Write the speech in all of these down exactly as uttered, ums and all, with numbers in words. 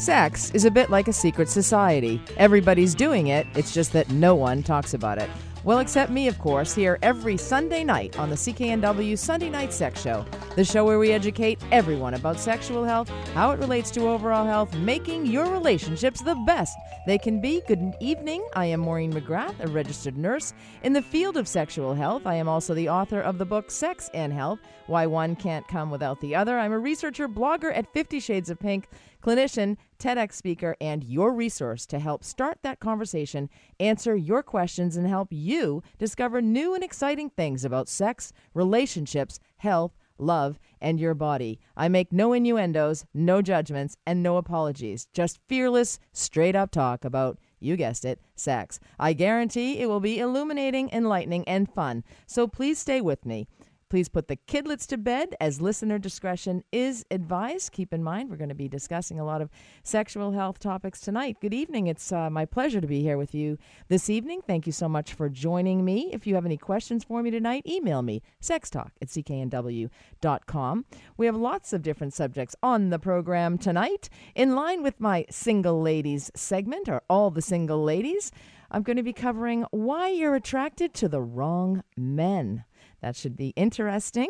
Sex is a bit like a secret society. Everybody's doing it, it's just that no one talks about it. Well, except me, of course, here every Sunday night on the C K N W Sunday Night Sex Show, the show where we educate everyone about sexual health, how it relates to overall health, making your relationships the best they can be. Good evening. I am Maureen McGrath, a registered nurse in the field of sexual health. I am also the author of the book Sex and Health, Why One Can't Come Without the Other. I'm a researcher, blogger at Fifty Shades of Pink, clinician, TEDx speaker, and your resource to help start that conversation, answer your questions, and help you discover new and exciting things about sex, relationships, health, love, and your body. I make no innuendos, no judgments, and no apologies. Just fearless, straight-up talk about, you guessed it, sex. I guarantee it will be illuminating, enlightening, and fun. So please stay with me. Please put the kidlets to bed as listener discretion is advised. Keep in mind, we're going to be discussing a lot of sexual health topics tonight. Good evening. It's uh, my pleasure to be here with you this evening. Thank you so much for joining me. If you have any questions for me tonight, email me, sextalk at c k n w dot com. We have lots of different subjects on the program tonight. In line with my single ladies segment, or all the single ladies, I'm going to be covering why you're attracted to the wrong men. That should be interesting.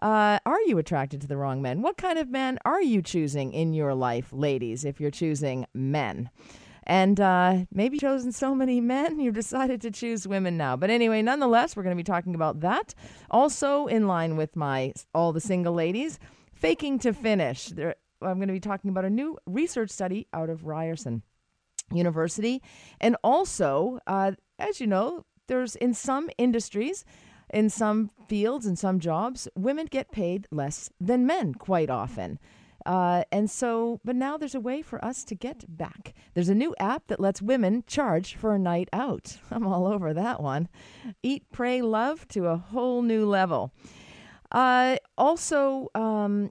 Uh, are you attracted to the wrong men? What kind of men are you choosing in your life, ladies, if you're choosing men? And uh, maybe you've chosen so many men, you've decided to choose women now. But anyway, nonetheless, we're going to be talking about that. Also in line with my all the single ladies, faking to finish. There, I'm going to be talking about a new research study out of Ryerson University. And also, uh, as you know, there's in some industries, in some fields, in some jobs, women get paid less than men quite often. Uh, and so, but now there's a way for us to get back. There's a new app that lets women charge for a night out. I'm all over that one. Eat, Pray, Love to a whole new level. Uh, also, um,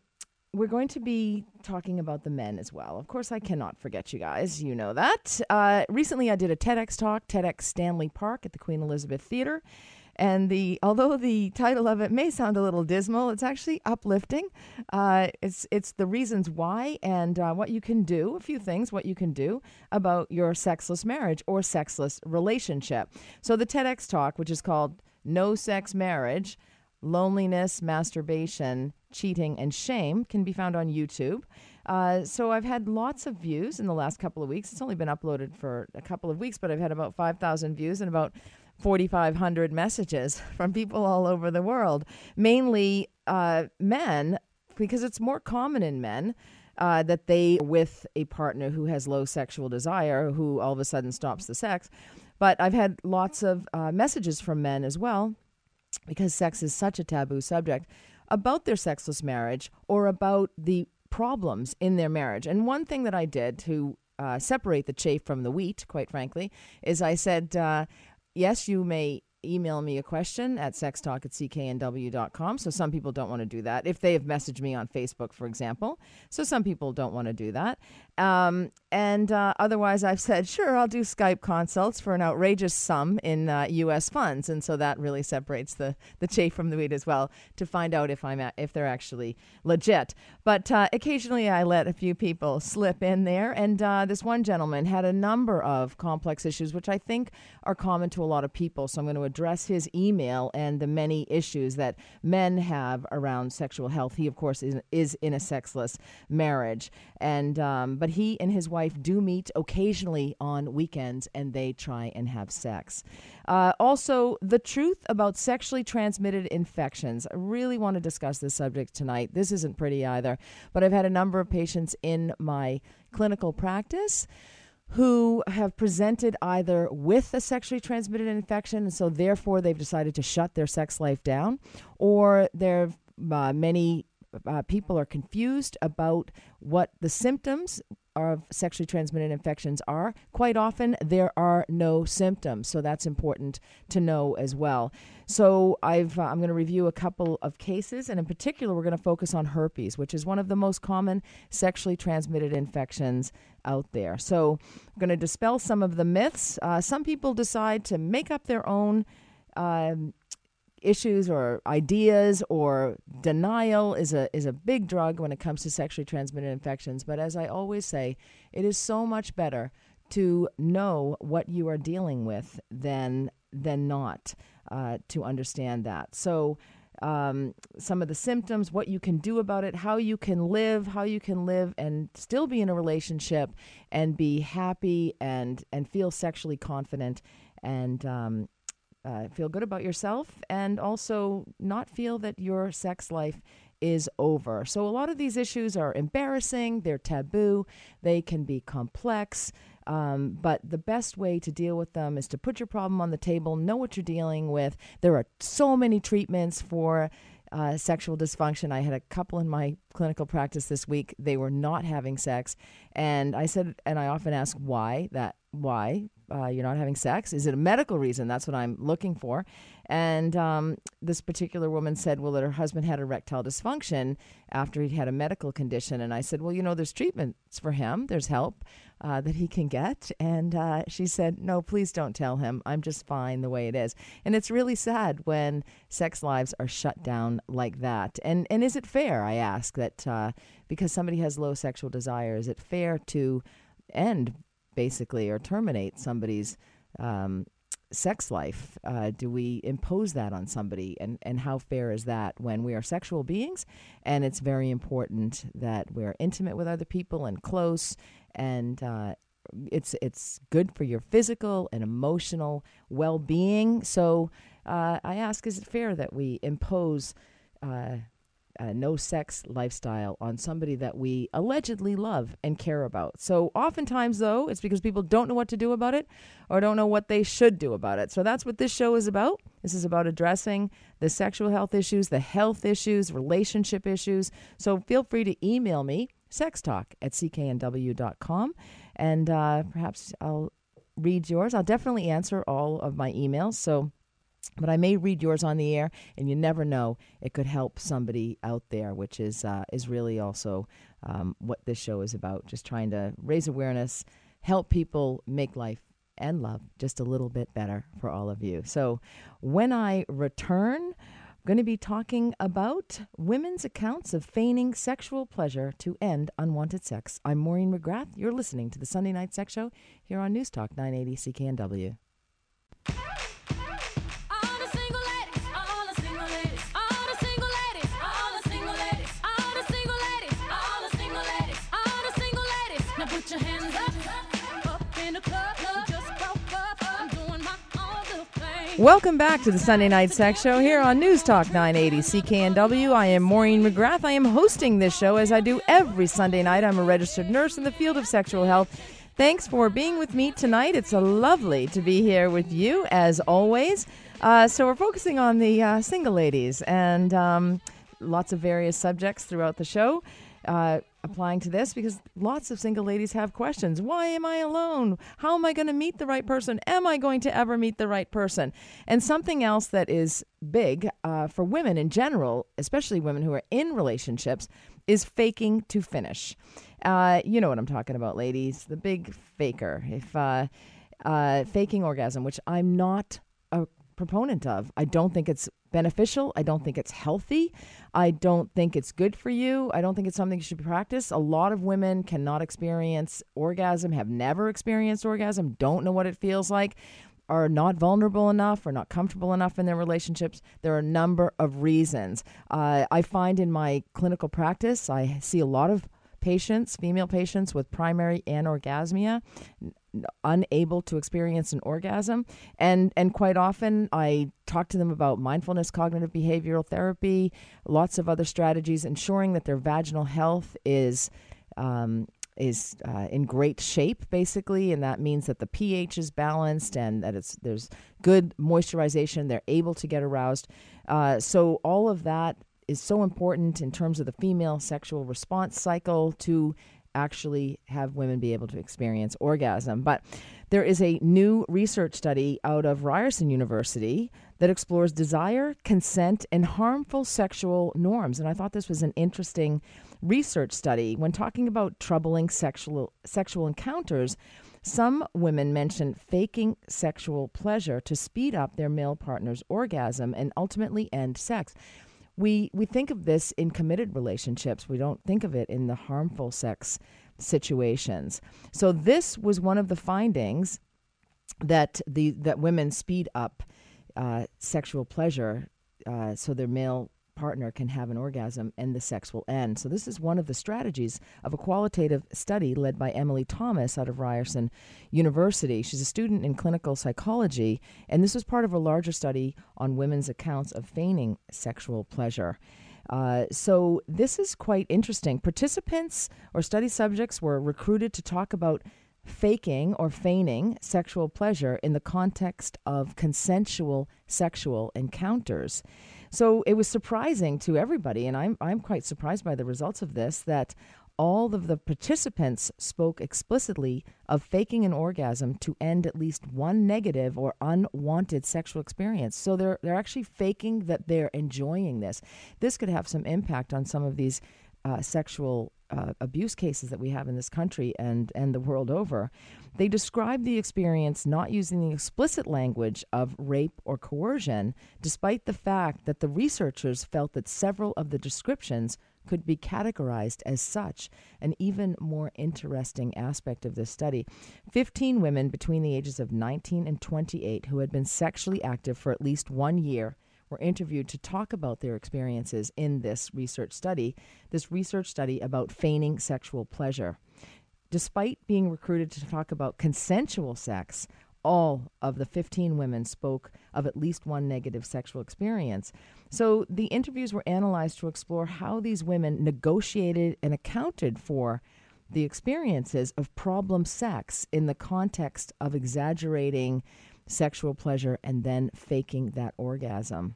we're going to be talking about the men as well. Of course, I cannot forget you guys. You know that. Uh, recently, I did a TEDx talk, TEDx Stanley Park at the Queen Elizabeth Theatre. And the although the title of it may sound a little dismal, it's actually uplifting. Uh, it's it's the reasons why and uh, what you can do, a few things, what you can do about your sexless marriage or sexless relationship. So the TEDx talk, which is called No Sex Marriage, Loneliness, Masturbation, Cheating, and Shame, can be found on YouTube. Uh, so I've had lots of views in the last couple of weeks. It's only been uploaded for a couple of weeks, but I've had about five thousand views and about four thousand five hundred messages from people all over the world, mainly uh, men, because it's more common in men uh, that they with a partner who has low sexual desire, who all of a sudden stops the sex. But I've had lots of uh, messages from men as well, because sex is such a taboo subject, about their sexless marriage or about the problems in their marriage. And one thing that I did to uh, separate the chaff from the wheat, quite frankly, is I said, uh, yes, you may email me a question at sextalk at c k n w dot com. So some people don't want to do that if they have messaged me on Facebook, for example. So some people don't want to do that. Um, and uh, otherwise, I've said, sure, I'll do Skype consults for an outrageous sum in uh, U S funds. And so that really separates the, the chaff from the wheat as well, to find out if I'm at, if they're actually legit. But uh, occasionally I let a few people slip in there. And uh, this one gentleman had a number of complex issues, which I think are common to a lot of people. So I'm going to address his email and the many issues that men have around sexual health. He, of course, is, is in a sexless marriage. And um, but he and his wife do meet occasionally on weekends, and they try and have sex. Uh, also, the truth about sexually transmitted infections. I really want to discuss this subject tonight. This isn't pretty either, but I've had a number of patients in my clinical practice who have presented either with a sexually transmitted infection, and so therefore they've decided to shut their sex life down, or there uh, many uh, people are confused about what the symptoms of sexually transmitted infections are. Quite often there are no symptoms, so that's important to know as well. So I've, uh, I'm going to review a couple of cases, and in particular we're going to focus on herpes, which is one of the most common sexually transmitted infections out there. So I'm going to dispel some of the myths. Uh, some people decide to make up their own um issues or ideas, or denial is a is a big drug when it comes to sexually transmitted infections. But as I always say, it is so much better to know what you are dealing with than than not, uh, to understand that. So um, some of the symptoms, what you can do about it, how you can live, how you can live and still be in a relationship and be happy and, and feel sexually confident and um, uh, feel good about yourself, and also not feel that your sex life is over. So a lot of these issues are embarrassing, they're taboo, they can be complex, um, but the best way to deal with them is to put your problem on the table, know what you're dealing with. There are so many treatments for uh, sexual dysfunction. I had a couple in my clinical practice this week. They were not having sex, and I said, and I often ask why that, why uh, you're not having sex. Is it a medical reason? That's what I'm looking for. And um, this particular woman said, well, that her husband had erectile dysfunction after he had a medical condition. And I said, well, you know, there's treatments for him. There's help uh, that he can get. And uh, she said, no, please don't tell him. I'm just fine the way it is. And it's really sad when sex lives are shut down like that. And, and is it fair, I ask, that uh, because somebody has low sexual desire, is it fair to end basically, or terminate somebody's um, sex life? Uh, do we impose that on somebody? And, and how fair is that when we are sexual beings? And it's very important that we're intimate with other people and close. And uh, it's it's good for your physical and emotional well-being. So uh, I ask, is it fair that we impose uh, Uh, no sex lifestyle on somebody that we allegedly love and care about? So oftentimes, though, it's because people don't know what to do about it or don't know what they should do about it. So that's what this show is about. This is about addressing the sexual health issues, the health issues, relationship issues. So feel free to email me, sextalk at c k n w dot com, and uh, perhaps I'll read yours. I'll definitely answer all of my emails. So But I may read yours on the air, and you never know. It could help somebody out there, which is uh, is really also um, what this show is about, just trying to raise awareness, help people make life and love just a little bit better for all of you. So when I return, I'm going to be talking about women's accounts of feigning sexual pleasure to end unwanted sex. I'm Maureen McGrath. You're listening to the Sunday Night Sex Show here on News Talk nine eighty C K N W. Welcome back to the Sunday Night Sex Show here on News Talk nine eighty C K N W. I am Maureen McGrath. I am hosting this show as I do every Sunday night. I'm a registered nurse in the field of sexual health. Thanks for being with me tonight. It's lovely to be here with you, as always. Uh, so we're focusing on the uh, single ladies and um, lots of various subjects throughout the show. Uh, applying to this because lots of single ladies have questions. Why am I alone? How am I going to meet the right person? Am I going to ever meet the right person? And something else that is big uh, for women in general, especially women who are in relationships, is faking to finish. Uh, you know what I'm talking about, ladies. The big faker. If uh, uh, faking orgasm, which I'm not a proponent of. I don't think it's beneficial. I don't think it's healthy. I don't think it's good for you. I don't think it's something you should practice. A lot of women cannot experience orgasm, have never experienced orgasm, don't know what it feels like, are not vulnerable enough, or not comfortable enough in their relationships. There are a number of reasons. Uh, I find in my clinical practice, I see a lot of patients, female patients with primary anorgasmia, unable to experience an orgasm. And and quite often I talk to them about mindfulness, cognitive behavioral therapy, lots of other strategies, ensuring that their vaginal health is um, is uh, in great shape, basically. And that means that the pH is balanced and that it's there's good moisturization. They're able to get aroused. Uh, so all of that is so important in terms of the female sexual response cycle to actually have women be able to experience orgasm. But there is a new research study out of Ryerson University that explores desire, consent, and harmful sexual norms. And I thought this was an interesting research study. When talking about troubling sexual sexual encounters, Some women mention faking sexual pleasure to speed up their male partner's orgasm and ultimately end sex. We we think of this in committed relationships. We don't think of it in the harmful sex situations. So this was one of the findings that the that women speed up uh, sexual pleasure uh, so their male partner can have an orgasm and the sex will end. So this is one of the strategies of a qualitative study led by Emily Thomas out of Ryerson University. She's a student in clinical psychology, and this was part of a larger study on women's accounts of feigning sexual pleasure. Uh, so this is quite interesting. Participants or study subjects were recruited to talk about faking or feigning sexual pleasure in the context of consensual sexual encounters. So it was surprising to everybody, and I'm I'm quite surprised by the results of this, that all of the participants spoke explicitly of faking an orgasm to end at least one negative or unwanted sexual experience. So they're they're actually faking that they're enjoying this. This could have some impact on some of these uh, sexual Uh, abuse cases that we have in this country and, and the world over. They describe the experience not using the explicit language of rape or coercion, despite the fact that the researchers felt that several of the descriptions could be categorized as such. An even more interesting aspect of this study: fifteen women between the ages of nineteen and twenty-eight who had been sexually active for at least one year were interviewed to talk about their experiences in this research study, this research study about feigning sexual pleasure. Despite being recruited to talk about consensual sex, all of the fifteen women spoke of at least one negative sexual experience. So the interviews were analyzed to explore how these women negotiated and accounted for the experiences of problem sex in the context of exaggerating sexual pleasure and then faking that orgasm.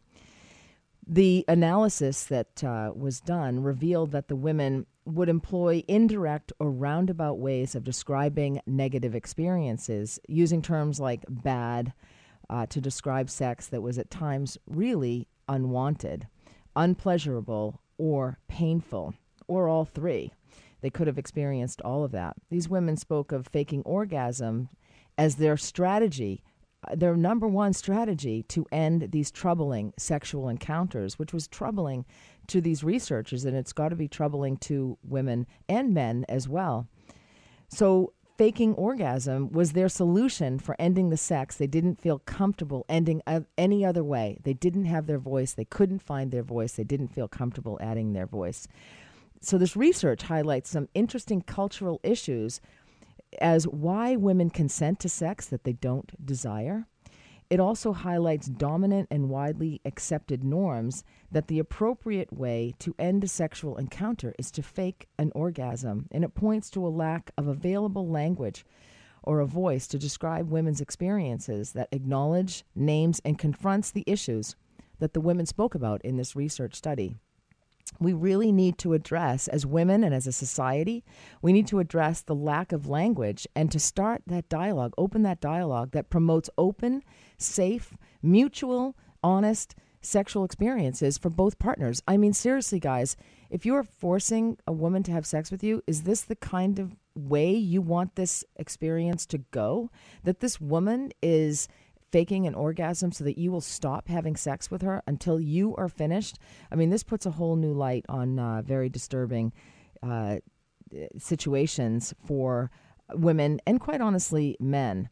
The analysis that uh, was done revealed that the women would employ indirect or roundabout ways of describing negative experiences, using terms like bad uh, to describe sex that was at times really unwanted, unpleasurable, or painful, or all three. They could have experienced all of that. These women spoke of faking orgasm as their strategy their number one strategy to end these troubling sexual encounters, which was troubling to these researchers, and it's got to be troubling to women and men as well. So faking orgasm was their solution for ending the sex. They didn't feel comfortable ending of any other way. They didn't have their voice. They couldn't find their voice. They didn't feel comfortable adding their voice. So this research highlights some interesting cultural issues as why women consent to sex that they don't desire. It also highlights dominant and widely accepted norms that the appropriate way to end a sexual encounter is to fake an orgasm, and it points to a lack of available language or a voice to describe women's experiences that acknowledge, names, and confronts the issues that the women spoke about in this research study. We really need to address, as women and as a society, we need to address the lack of language and to start that dialogue, open that dialogue that promotes open, safe, mutual, honest sexual experiences for both partners. I mean, seriously, guys, if you're forcing a woman to have sex with you, is this the kind of way you want this experience to go? That this woman is faking an orgasm so that you will stop having sex with her until you are finished? I mean, this puts a whole new light on uh, very disturbing uh, situations for women and, quite honestly, men.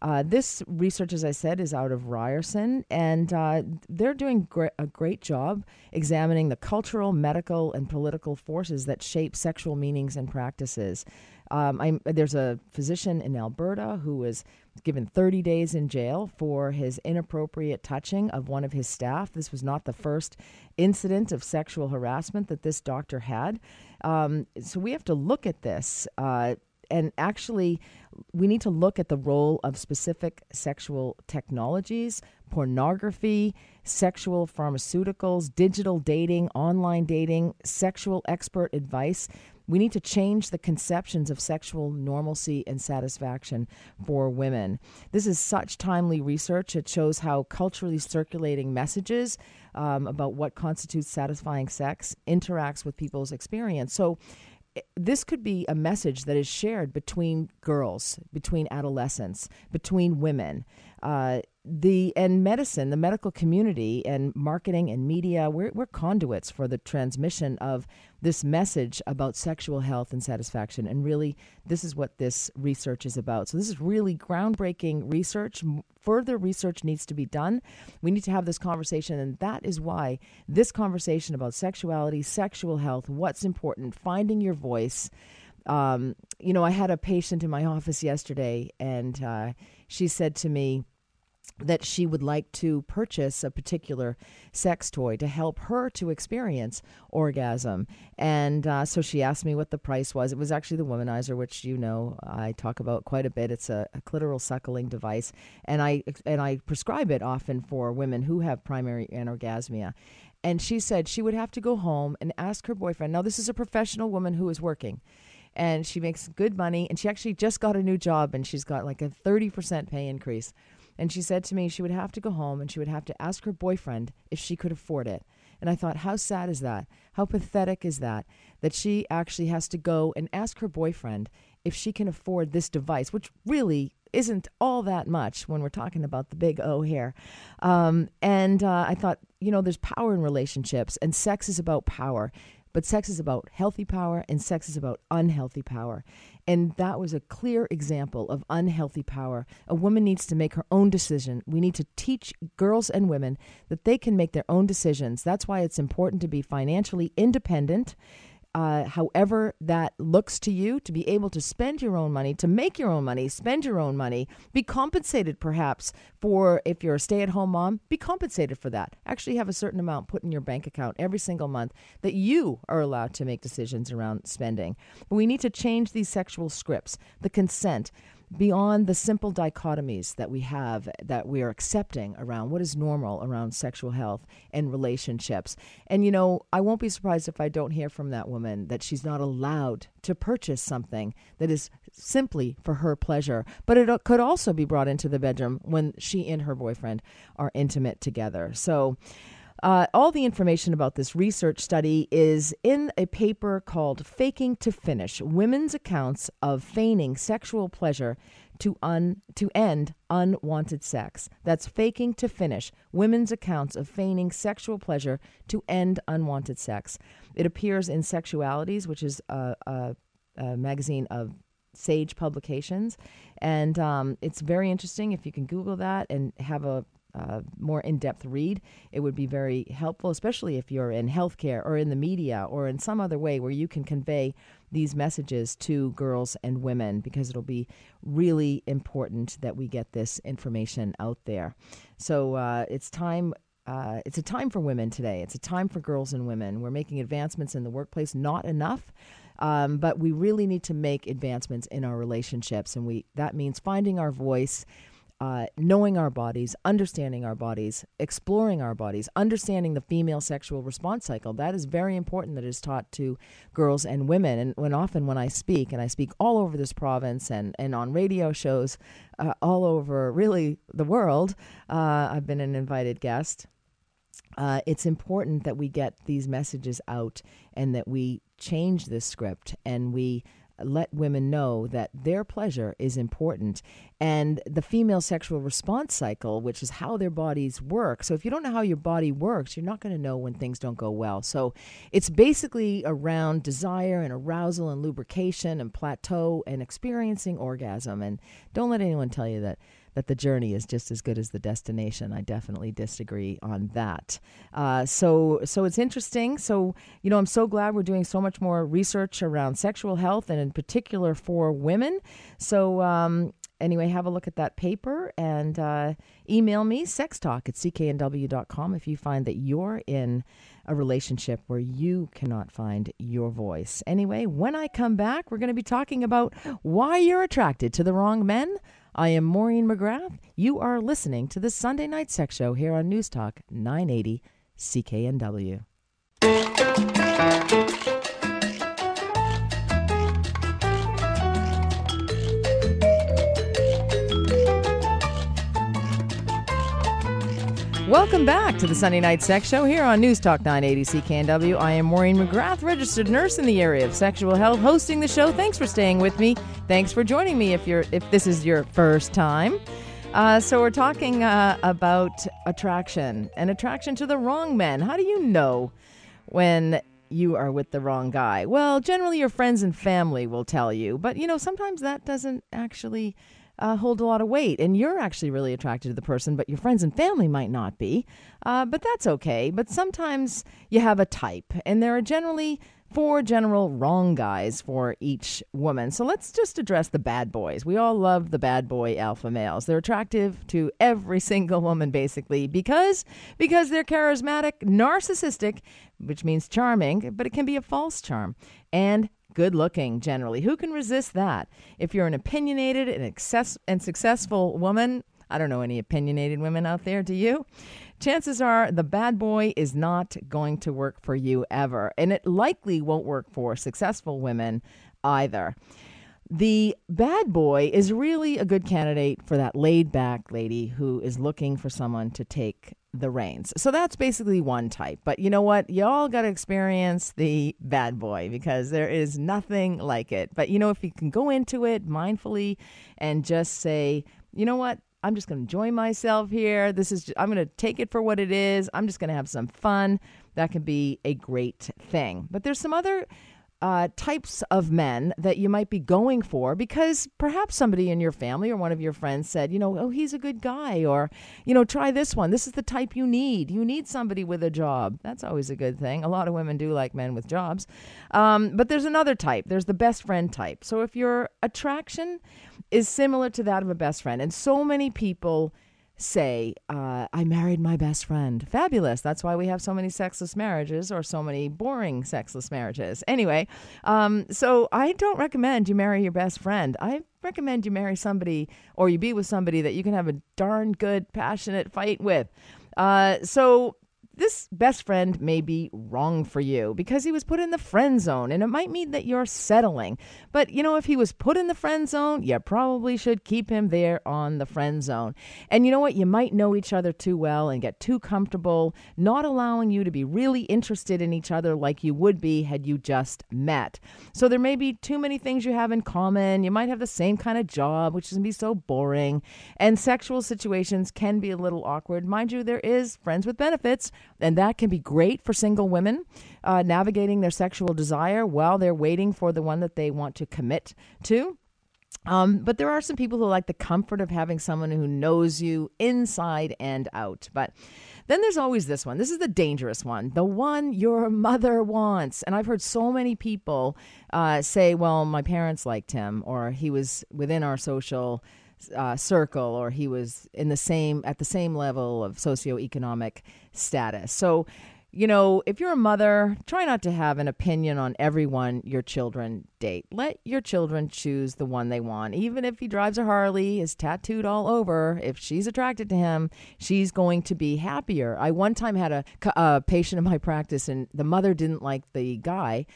Uh, this research, as I said, is out of Ryerson, and uh, they're doing gr- a great job examining the cultural, medical, and political forces that shape sexual meanings and practices. Um, I'm, there's a physician in Alberta who was given thirty days in jail for his inappropriate touching of one of his staff. This was not the first incident of sexual harassment that this doctor had. Um, so we have to look at this. Uh, and actually, we need to look at the role of specific sexual technologies, pornography, sexual pharmaceuticals, digital dating, online dating, sexual expert advice. We need to change the conceptions of sexual normalcy and satisfaction for women. This is such timely research. It shows how culturally circulating messages um, about what constitutes satisfying sex interacts with people's experience. So this could be a message that is shared between girls, between adolescents, between women. Uh, the and medicine, the medical community, and marketing and media, we're, we're conduits for the transmission of this message about sexual health and satisfaction. And really, this is what this research is about. So this is really groundbreaking research. Further research needs to be done. We need to have this conversation, and that is why this conversation about sexuality, sexual health, what's important, finding your voice. Um, you know, I had a patient in my office yesterday, and uh, she said to me that she would like to purchase a particular sex toy to help her to experience orgasm. And uh, so she asked me what the price was. It was actually the Womanizer, which, you know, I talk about quite a bit. It's a, a clitoral suckling device, and I and I prescribe it often for women who have primary anorgasmia. And she said she would have to go home and ask her boyfriend. Now, this is a professional woman who is working, and she makes good money, and she actually just got a new job, and she's got like a thirty percent pay increase. And she said to me she would have to go home and she would have to ask her boyfriend if she could afford it. And I thought, how sad is that? How pathetic is that? That she actually has to go and ask her boyfriend if she can afford this device, which really isn't all that much when we're talking about the big O here. Um, and uh, I thought, you know, there's power in relationships, and sex is about power. But sex is about healthy power, and sex is about unhealthy power. And that was a clear example of unhealthy power. A woman needs to make her own decision. We need to teach girls and women that they can make their own decisions. That's why it's important to be financially independent, uh, however that looks to you, to be able to spend your own money, to make your own money, spend your own money, be compensated perhaps for, if you're a stay-at-home mom, be compensated for that. Actually have a certain amount put in your bank account every single month that you are allowed to make decisions around spending. But we need to change these sexual scripts, the consent, beyond the simple dichotomies that we have, that we are accepting around what is normal around sexual health and relationships. And, you know, I won't be surprised if I don't hear from that woman that she's not allowed to purchase something that is simply for her pleasure. But it could also be brought into the bedroom when she and her boyfriend are intimate together. So uh, all the information about this research study is in a paper called Faking to Finish, Women's Accounts of Feigning Sexual Pleasure to un to End Unwanted Sex. That's Faking to Finish, Women's Accounts of Feigning Sexual Pleasure to End Unwanted Sex. It appears in Sexualities, which is a, a, a magazine of Sage Publications. And um, it's very interesting. If you can Google that and have a Uh, more in-depth read, it would be very helpful, especially if you're in healthcare or in the media or in some other way where you can convey these messages to girls and women, because it'll be really important that we get this information out there. So uh, it's time. Uh, it's a time for women today. It's a time for girls and women. We're making advancements in the workplace, not enough. Um, but we really need to make advancements in our relationships. And we that means finding our voice, Uh, knowing our bodies, understanding our bodies, exploring our bodies, understanding the female sexual response cycle. That is very important, that is taught to girls and women. And when often when I speak, and I speak all over this province and, and on radio shows uh, all over really the world, uh, I've been an invited guest. Uh, it's important that we get these messages out and that we change this script and we let women know that their pleasure is important. And the female sexual response cycle, which is how their bodies work. So if you don't know how your body works, you're not going to know when things don't go well. So it's basically around desire and arousal and lubrication and plateau and experiencing orgasm. And don't let anyone tell you that that the journey is just as good as the destination. I definitely disagree on that. Uh, so so it's interesting. So, you know, I'm so glad we're doing so much more research around sexual health, and in particular for women. So um, anyway, have a look at that paper, and uh, email me, sextalk at c k n w dot com, if you find that you're in a relationship where you cannot find your voice. Anyway, when I come back, we're going to be talking about why you're attracted to the wrong men. I am Maureen McGrath. You are listening to the Sunday Night Sex Show here on News Talk nine eighty C K N W. Welcome back to the Sunday Night Sex Show here on News Talk nine eighty C K N W. I am Maureen McGrath, registered nurse in the area of sexual health, hosting the show. Thanks for staying with me. Thanks for joining me if you're if this is your first time. Uh, so we're talking uh, about attraction and attraction to the wrong men. How do you know when you are with the wrong guy? Well, generally your friends and family will tell you, but you know, sometimes that doesn't actually uh, hold a lot of weight, and you're actually really attracted to the person, but your friends and family might not be, uh, but that's okay. But sometimes you have a type, and there are generally four general wrong guys for each woman. So let's just address the bad boys. We all love the bad boy alpha males. They're attractive to every single woman, basically, because because they're charismatic, narcissistic, which means charming, but it can be a false charm, and good looking, generally. Who can resist that? If you're an opinionated and, excess- and successful woman, I don't know any opinionated women out there, do you? Chances are the bad boy is not going to work for you ever, and it likely won't work for successful women either. The bad boy is really a good candidate for that laid-back lady who is looking for someone to take the reins. So that's basically one type. But you know what? Y'all got to experience the bad boy, because there is nothing like it. But you know, if you can go into it mindfully and just say, you know what? I'm just going to enjoy myself here. This is, I'm going to take it for what it is. I'm just going to have some fun. That can be a great thing. But there's some other uh, types of men that you might be going for because perhaps somebody in your family or one of your friends said, you know, oh, he's a good guy, or, you know, try this one. This is the type you need. You need somebody with a job. That's always a good thing. A lot of women do like men with jobs. Um, but there's another type. There's the best friend type. So if your attraction is similar to that of a best friend, and so many people say, uh, I married my best friend. Fabulous. That's why we have so many sexless marriages, or so many boring sexless marriages. Anyway, um, so I don't recommend you marry your best friend. I recommend you marry somebody, or you be with somebody that you can have a darn good, passionate fight with. Uh, so this best friend may be wrong for you because he was put in the friend zone, and it might mean that you're settling. But, you know, if he was put in the friend zone, you probably should keep him there on the friend zone. And you know what? You might know each other too well and get too comfortable, not allowing you to be really interested in each other like you would be had you just met. So there may be too many things you have in common. You might have the same kind of job, which is going to be so boring. And sexual situations can be a little awkward. Mind you, there is friends with benefits, and that can be great for single women uh, navigating their sexual desire while they're waiting for the one that they want to commit to. Um, but there are some people who like the comfort of having someone who knows you inside and out. But then there's always this one. This is the dangerous one, the one your mother wants. And I've heard so many people uh, say, well, my parents liked him, or he was within our social Uh, circle, or he was in the same at the same level of socioeconomic status. So, you know, if you're a mother, try not to have an opinion on everyone your children date. Let your children choose the one they want. Even if he drives a Harley, is tattooed all over, if she's attracted to him, she's going to be happier. I one time had a, a patient in my practice, and the mother didn't like the guy.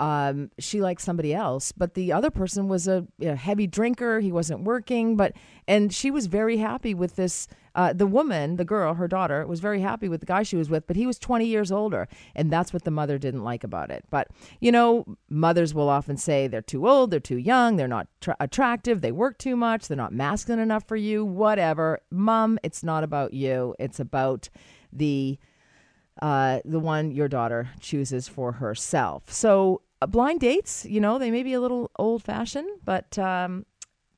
Um, she liked somebody else, but the other person was a, a heavy drinker. He wasn't working, but, and she was very happy with this. Uh, the woman, the girl, her daughter, was very happy with the guy she was with, but he was twenty years older, and that's what the mother didn't like about it. But, you know, mothers will often say they're too old, they're too young, they're not tra- attractive, they work too much, they're not masculine enough for you, whatever. Mom, it's not about you. It's about the Uh, the one your daughter chooses for herself. So uh, blind dates, you know, they may be a little old-fashioned, but um,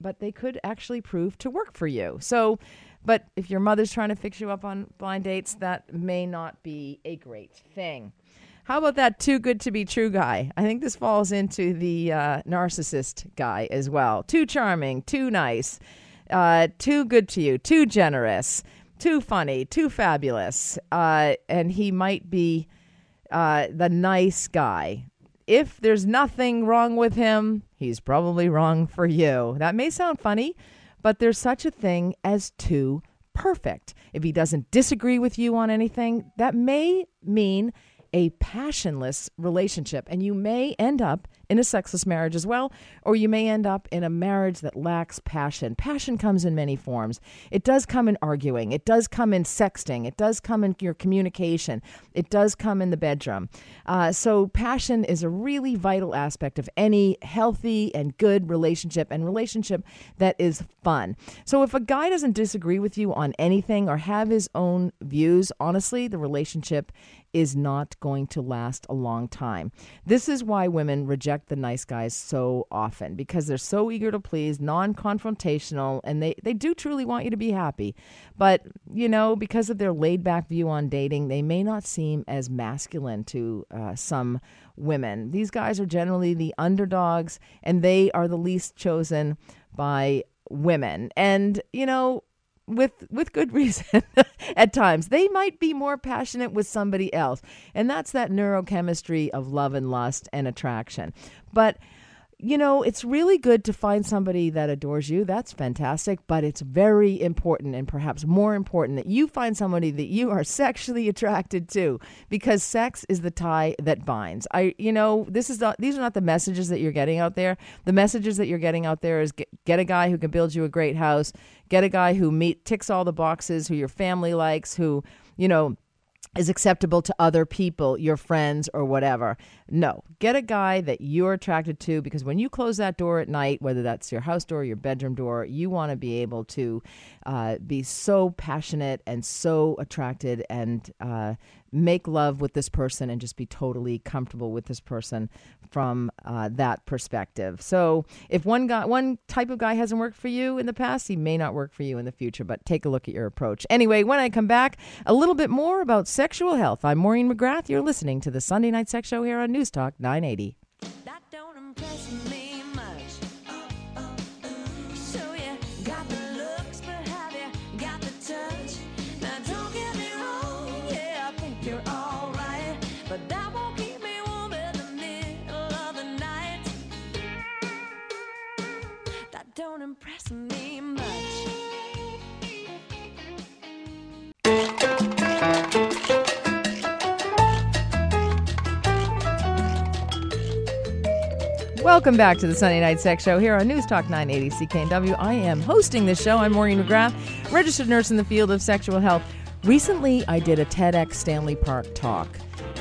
but they could actually prove to work for you. So, but if your mother's trying to fix you up on blind dates, that may not be a great thing. How about that too good to be true guy? I think this falls into the uh, narcissist guy as well. Too charming, too nice, uh, too good to you, too generous, too funny, too fabulous, uh, and he might be uh, the nice guy. If there's nothing wrong with him, he's probably wrong for you. That may sound funny, but there's such a thing as too perfect. If he doesn't disagree with you on anything, that may mean a passionless relationship, and you may end up in a sexless marriage as well, or you may end up in a marriage that lacks passion. Passion comes in many forms. It does come in arguing. It does come in sexting. It does come in your communication. It does come in the bedroom. Uh, so passion is a really vital aspect of any healthy and good relationship, and relationship that is fun. So if a guy doesn't disagree with you on anything or have his own views, honestly, the relationship is not going to last a long time. This is why women reject the nice guys so often, because they're so eager to please, non-confrontational, and they, they do truly want you to be happy. But, you know, because of their laid-back view on dating, they may not seem as masculine to uh, some women. These guys are generally the underdogs, and they are the least chosen by women. And, you know, with with good reason at times. They might be more passionate with somebody else. And that's that neurochemistry of love and lust and attraction. But, you know, it's really good to find somebody that adores you. That's fantastic. But it's very important, and perhaps more important, that you find somebody that you are sexually attracted to, because sex is the tie that binds. I, you know, this is not, these are not the messages that you're getting out there. The messages that you're getting out there is get, get a guy who can build you a great house, get a guy who meet ticks all the boxes, who your family likes, who, you know, is acceptable to other people, your friends or whatever. No, get a guy that you're attracted to, because when you close that door at night, whether that's your house door, your bedroom door, you want to be able to uh, be so passionate and so attracted and uh, make love with this person and just be totally comfortable with this person from uh, that perspective. So if one guy, one type of guy hasn't worked for you in the past, he may not work for you in the future, but take a look at your approach. Anyway, when I come back, a little bit more about sexual health. I'm Maureen McGrath. You're listening to the Sunday Night Sex Show here on News Talk nine eighty. That don't impress me much. Oh, oh, oh. So you got the looks, but have you got the touch? Now don't get me wrong, yeah, I think you're all right, but that won't keep me warm in the middle of the night. That don't impress me much. Welcome back to the Sunday Night Sex Show here on News Talk nine eighty C K N W. I am hosting this show. I'm Maureen McGrath, registered nurse in the field of sexual health. Recently, I did a TEDx Stanley Park talk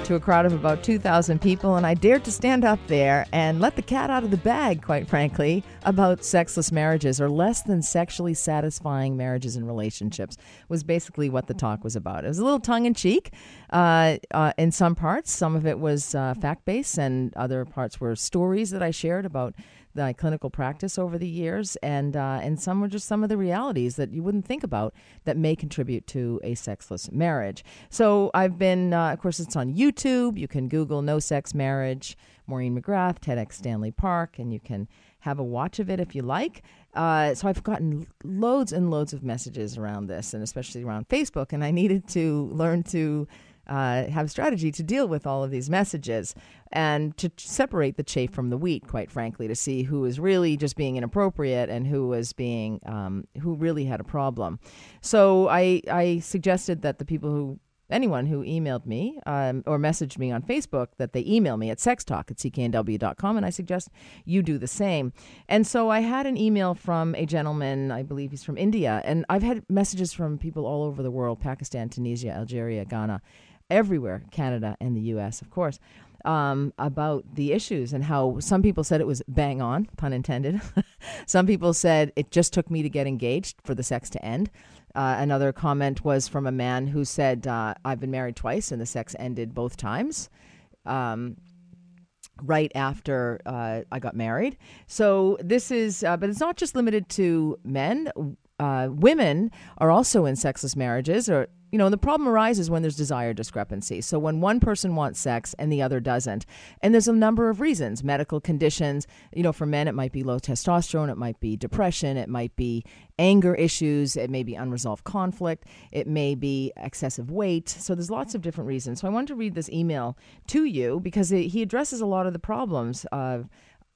to a crowd of about two thousand people, and I dared to stand up there and let the cat out of the bag, quite frankly, about sexless marriages, or less than sexually satisfying marriages and relationships, was basically what the talk was about. It was a little tongue-in-cheek uh, uh, in some parts. Some of it was uh, fact-based, and other parts were stories that I shared about my clinical practice over the years, and uh, and some were just some of the realities that you wouldn't think about that may contribute to a sexless marriage. So I've been, uh, of course, it's on YouTube. You can Google No Sex Marriage, Maureen McGrath, TEDx Stanley Park, and you can have a watch of it if you like. Uh, so I've gotten loads and loads of messages around this, and especially around Facebook, and I needed to learn to Uh, have strategy to deal with all of these messages and to separate the chaff from the wheat, quite frankly, to see who is really just being inappropriate and who was being, um, who really had a problem. So I, I suggested that the people who, anyone who emailed me um, or messaged me on Facebook, that they email me at sextalk at c k n w dot com, and I suggest you do the same. And so I had an email from a gentleman, I believe he's from India, and I've had messages from people all over the world, Pakistan, Tunisia, Algeria, Ghana, everywhere, Canada and the U S, of course, um, about the issues and how some people said it was bang on, pun intended. Some people said it just took me to get engaged for the sex to end. Uh, another comment was from a man who said, uh, I've been married twice and the sex ended both times, um, right after uh, I got married. So this is, uh, but it's not just limited to men. Uh, women are also in sexless marriages, or You know, and the problem arises when there's desire discrepancy. So when one person wants sex and the other doesn't, and there's a number of reasons, medical conditions, you know, for men, it might be low testosterone, it might be depression, it might be anger issues, it may be unresolved conflict, it may be excessive weight. So there's lots of different reasons. So I wanted to read this email to you because it, he addresses a lot of the problems of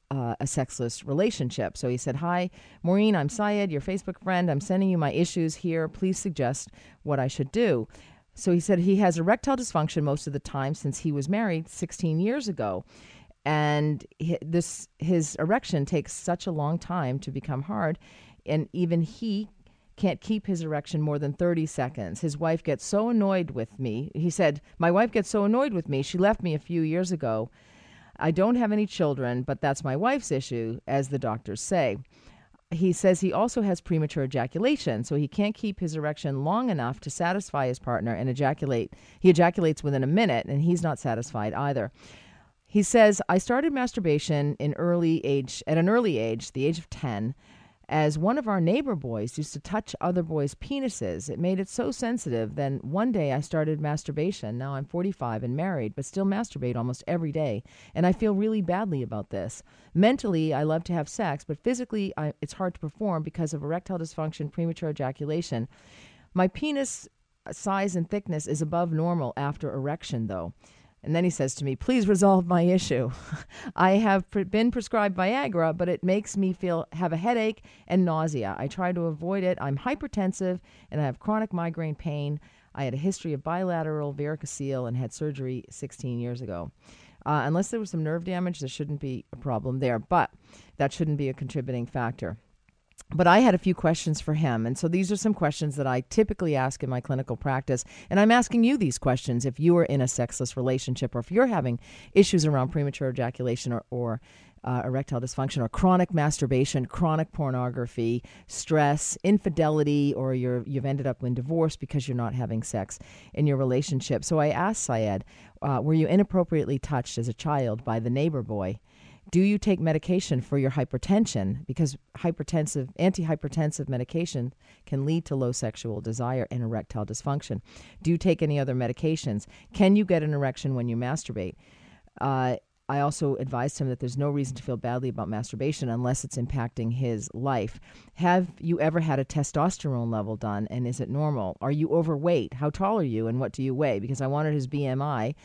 Uh, a sexless relationship. So he said, "Hi, Maureen, I'm Syed, your Facebook friend. I'm sending you my issues here. Please suggest what I should do." So he said he has erectile dysfunction most of the time since he was married sixteen years ago. And this his erection takes such a long time to become hard, and even he can't keep his erection more than thirty seconds. His wife gets so annoyed with me. He said, my wife gets so annoyed with me. She left me a few years ago. I don't have any children, but that's my wife's issue, as the doctors say. He says he also has premature ejaculation, so he can't keep his erection long enough to satisfy his partner and ejaculate. He ejaculates within a minute, and he's not satisfied either. He says, I started masturbation in early age, at an early age, the age of ten, as one of our neighbor boys used to touch other boys' penises. It made it so sensitive. Then one day I started masturbation. Now I'm forty-five and married, but still masturbate almost every day. And I feel really badly about this. Mentally, I love to have sex, but physically, I, it's hard to perform because of erectile dysfunction, premature ejaculation. My penis size and thickness is above normal after erection, though. And then he says to me, please resolve my issue. I have pre- been prescribed Viagra, but it makes me feel have a headache and nausea. I try to avoid it. I'm hypertensive, and I have chronic migraine pain. I had a history of bilateral varicocele and had surgery sixteen years ago. Uh, unless there was some nerve damage, there shouldn't be a problem there, but that shouldn't be a contributing factor. But I had a few questions for him, and so these are some questions that I typically ask in my clinical practice, and I'm asking you these questions if you are in a sexless relationship or if you're having issues around premature ejaculation or, or uh, erectile dysfunction or chronic masturbation, chronic pornography, stress, infidelity, or you're, you've ended up in divorce because you're not having sex in your relationship. So I asked Syed, uh, were you inappropriately touched as a child by the neighbor boy? Do you take medication for your hypertension? Because hypertensive, antihypertensive medication can lead to low sexual desire and erectile dysfunction. Do you take any other medications? Can you get an erection when you masturbate? Uh, I also advised him that there's no reason to feel badly about masturbation unless it's impacting his life. Have you ever had a testosterone level done, and is it normal? Are you overweight? How tall are you, and what do you weigh? Because I wanted his B M I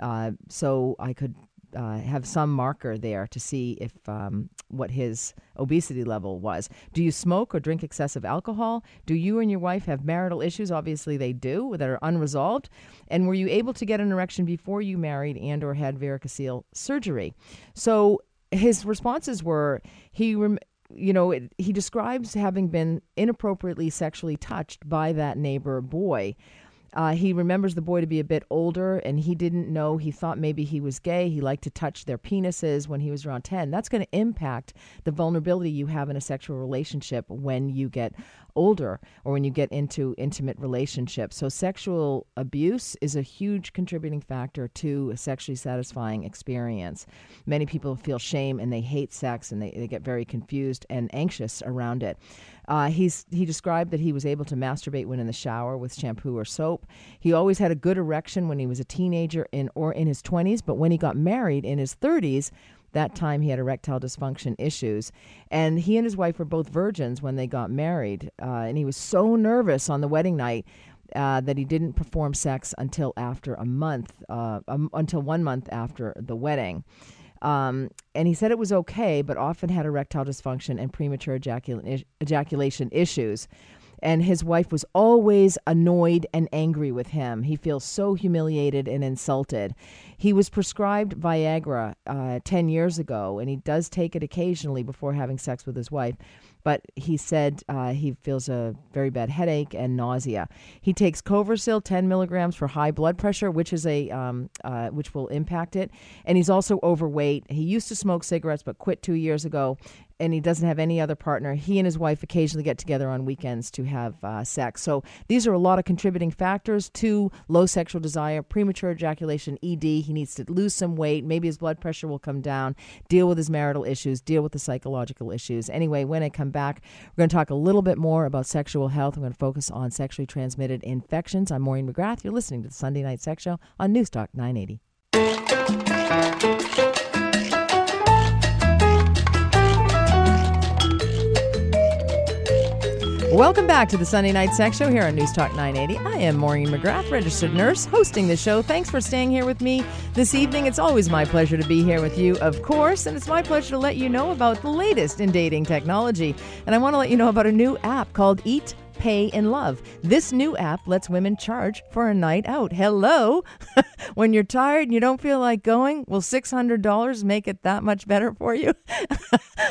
uh, so I could... Uh, have some marker there to see if um, what his obesity level was. Do you smoke or drink excessive alcohol? Do you and your wife have marital issues? Obviously they do, that are unresolved. And were you able to get an erection before you married and or had varicocele surgery? So his responses were, he rem- you know, it, he describes having been inappropriately sexually touched by that neighbor boy. Uh, he remembers the boy to be a bit older, and he didn't know. He thought maybe he was gay. He liked to touch their penises when he was around ten. That's going to impact the vulnerability you have in a sexual relationship when you get older or when you get into intimate relationships. So sexual abuse is a huge contributing factor to a sexually satisfying experience. Many people feel shame, and they hate sex, and they, they get very confused and anxious around it. Uh, he's he described that he was able to masturbate when in the shower with shampoo or soap. He always had a good erection when he was a teenager in or in his twenties, but when he got married in his thirties, that time he had erectile dysfunction issues. And he and his wife were both virgins when they got married, uh, and he was so nervous on the wedding night uh, that he didn't perform sex until after a month, uh, um, until one month after the wedding. Um, and he said it was okay, but often had erectile dysfunction and premature ejacula- ejaculation issues. And his wife was always annoyed and angry with him. He feels so humiliated and insulted. He was prescribed Viagra uh, ten years ago, and he does take it occasionally before having sex with his wife. But he said uh, he feels a very bad headache and nausea. He takes Coversil, ten milligrams for high blood pressure, which is a um, uh, which will impact it. And he's also overweight. He used to smoke cigarettes, but quit two years ago. And he doesn't have any other partner. He and his wife occasionally get together on weekends to have uh, sex. So these are a lot of contributing factors to low sexual desire, premature ejaculation, E D. He needs to lose some weight. Maybe his blood pressure will come down, deal with his marital issues, deal with the psychological issues. Anyway, when I come back, Back. We're going to talk a little bit more about sexual health. We're going to focus on sexually transmitted infections. I'm Maureen McGrath. You're listening to the Sunday Night Sex Show on Newstalk nine eighty. Welcome back to the Sunday Night Sex Show here on Newstalk nine eighty. I am Maureen McGrath, registered nurse, hosting the show. Thanks for staying here with me this evening. It's always my pleasure to be here with you, of course, and it's my pleasure to let you know about the latest in dating technology. And I want to let you know about a new app called Eat Pay Pay in Love. This new app lets women charge for a night out. Hello? When you're tired and you don't feel like going, will six hundred dollars make it that much better for you?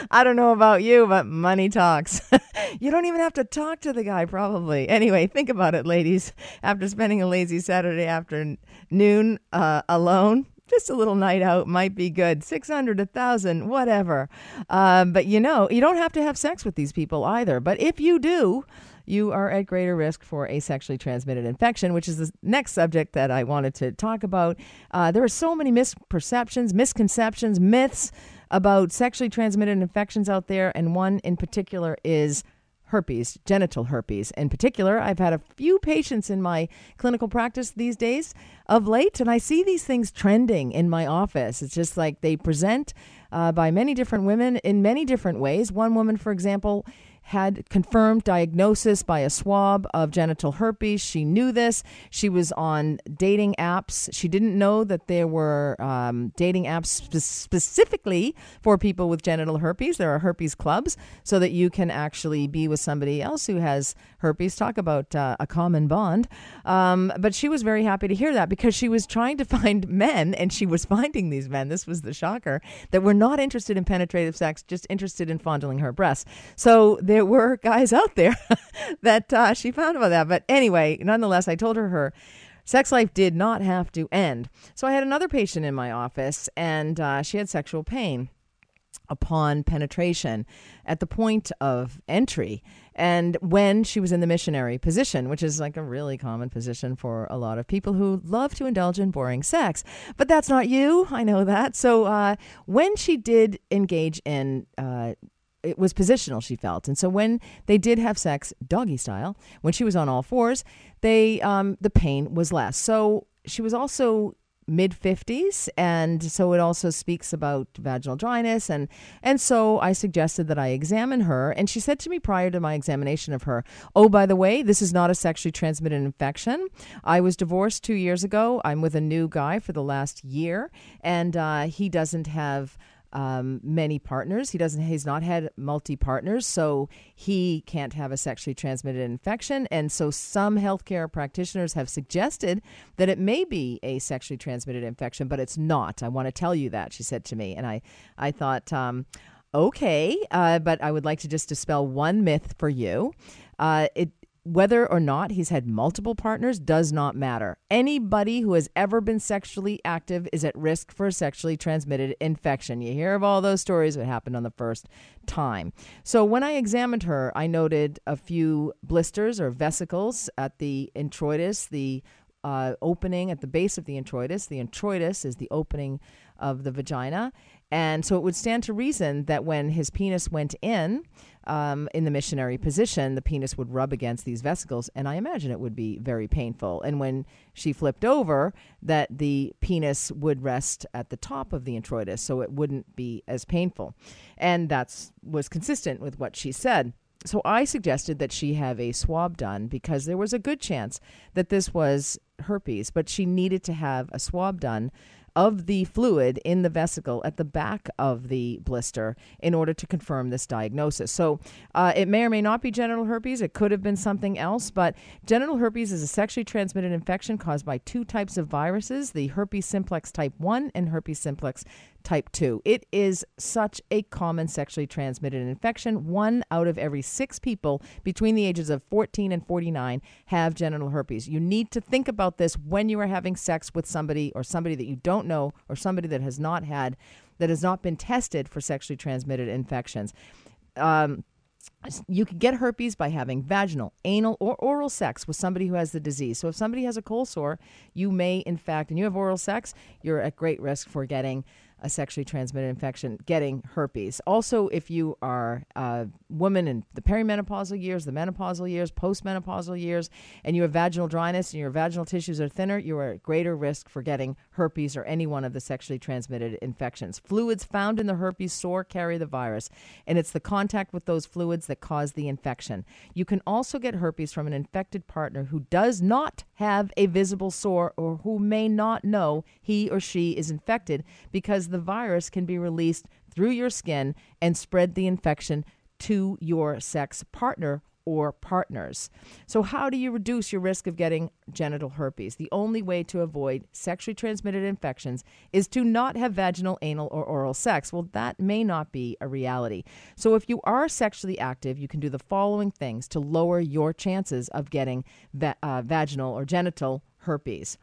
I don't know about you, but money talks. You don't even have to talk to the guy, probably. Anyway, think about it, ladies. After spending a lazy Saturday afternoon uh, alone, just a little night out might be good. six hundred, one thousand, whatever. Um, but you know, you don't have to have sex with these people either. But if you do, you are at greater risk for a sexually transmitted infection, which is the next subject that I wanted to talk about. Uh, there are so many misperceptions, misconceptions, myths about sexually transmitted infections out there. And one in particular is herpes, genital herpes. In particular, I've had a few patients in my clinical practice these days of late, and I see these things trending in my office. It's just like they present uh, by many different women in many different ways. One woman, for example, had confirmed diagnosis by a swab of genital herpes. She knew this. She was on dating apps. She didn't know that there were um, dating apps spe- specifically for people with genital herpes. There are herpes clubs so that you can actually be with somebody else who has herpes. Talk about uh, a common bond. Um, but she was very happy to hear that because she was trying to find men, and she was finding these men. This was the shocker, that were not interested in penetrative sex, just interested in fondling her breasts. So there There were guys out there that uh, she found about that. But anyway, nonetheless, I told her her sex life did not have to end. So I had another patient in my office, and uh, she had sexual pain upon penetration at the point of entry. And when she was in the missionary position, which is like a really common position for a lot of people who love to indulge in boring sex. But that's not you. I know that. So uh, when she did engage in uh it was positional, she felt. And so when they did have sex doggy style, when she was on all fours, they um, the pain was less. So she was also mid-fifties, and so it also speaks about vaginal dryness. And, and so I suggested that I examine her, and she said to me prior to my examination of her, "Oh, by the way, this is not a sexually transmitted infection. I was divorced two years ago. I'm with a new guy for the last year, and uh, he doesn't have... Um, many partners. He doesn't, he's not had multi partners, so he can't have a sexually transmitted infection. And so some healthcare practitioners have suggested that it may be a sexually transmitted infection, but it's not. I want to tell you that," she said to me. And I, I thought, um, okay, uh, but I would like to just dispel one myth for you. Uh, it, Whether or not he's had multiple partners does not matter. Anybody who has ever been sexually active is at risk for a sexually transmitted infection. You hear of all those stories that happened on the first time. So when I examined her, I noted a few blisters or vesicles at the introitus, the uh, opening at the base of the introitus. The introitus is the opening of the vagina. And so it would stand to reason that when his penis went in, Um, in the missionary position, the penis would rub against these vesicles, and I imagine it would be very painful. And when she flipped over, that the penis would rest at the top of the introitus, so it wouldn't be as painful. And that was consistent with what she said. So I suggested that she have a swab done because there was a good chance that this was herpes, but she needed to have a swab done of the fluid in the vesicle at the back of the blister in order to confirm this diagnosis. So uh, it may or may not be genital herpes. It could have been something else, but genital herpes is a sexually transmitted infection caused by two types of viruses, the herpes simplex type one and herpes simplex type two. It is such a common sexually transmitted infection. One out of every six people between the ages of fourteen and forty-nine have genital herpes. You need to think about this when you are having sex with somebody or somebody that you don't know or somebody that has not had, that has not been tested for sexually transmitted infections. Um, You can get herpes by having vaginal, anal, or oral sex with somebody who has the disease. So if somebody has a cold sore, you may, in fact, and you have oral sex, you're at great risk for getting a sexually transmitted infection, getting herpes. Also, if you are a woman in the perimenopausal years, the menopausal years, postmenopausal years, and you have vaginal dryness and your vaginal tissues are thinner, you are at greater risk for getting herpes or any one of the sexually transmitted infections. Fluids found in the herpes sore carry the virus, and it's the contact with those fluids that cause the infection. You can also get herpes from an infected partner who does not have a visible sore or who may not know he or she is infected, because the virus can be released through your skin and spread the infection to your sex partner or partners. So how do you reduce your risk of getting genital herpes? The only way to avoid sexually transmitted infections is to not have vaginal, anal, or oral sex. Well, that may not be a reality. So if you are sexually active, you can do the following things to lower your chances of getting va- uh, vaginal or genital herpes.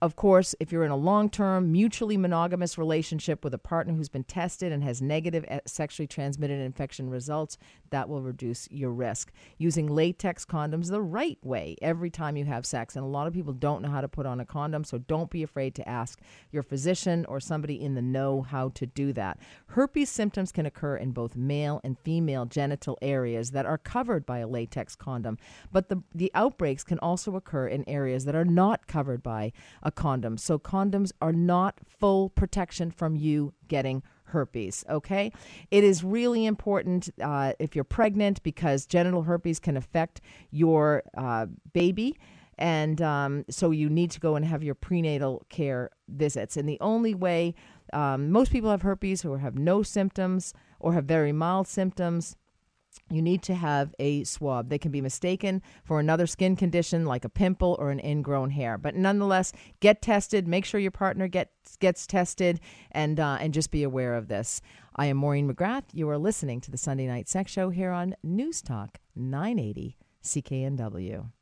Of course, if you're in a long-term, mutually monogamous relationship with a partner who's been tested and has negative sexually transmitted infection results, that will reduce your risk. Using latex condoms the right way every time you have sex. And a lot of people don't know how to put on a condom, so don't be afraid to ask your physician or somebody in the know how to do that. Herpes symptoms can occur in both male and female genital areas that are covered by a latex condom, but the, the outbreaks can also occur in areas that are not covered by a condom. So condoms are not full protection from you getting herpes, okay? It is really important uh, if you're pregnant, because genital herpes can affect your uh, baby. And um, so you need to go and have your prenatal care visits. And the only way, um, most people have herpes who have no symptoms or have very mild symptoms. You need to have a swab. They can be mistaken for another skin condition like a pimple or an ingrown hair. But nonetheless, get tested. Make sure your partner gets gets tested, and uh, and just be aware of this. I am Maureen McGrath. You are listening to the Sunday Night Sex Show here on News Talk nine eighty C K N W.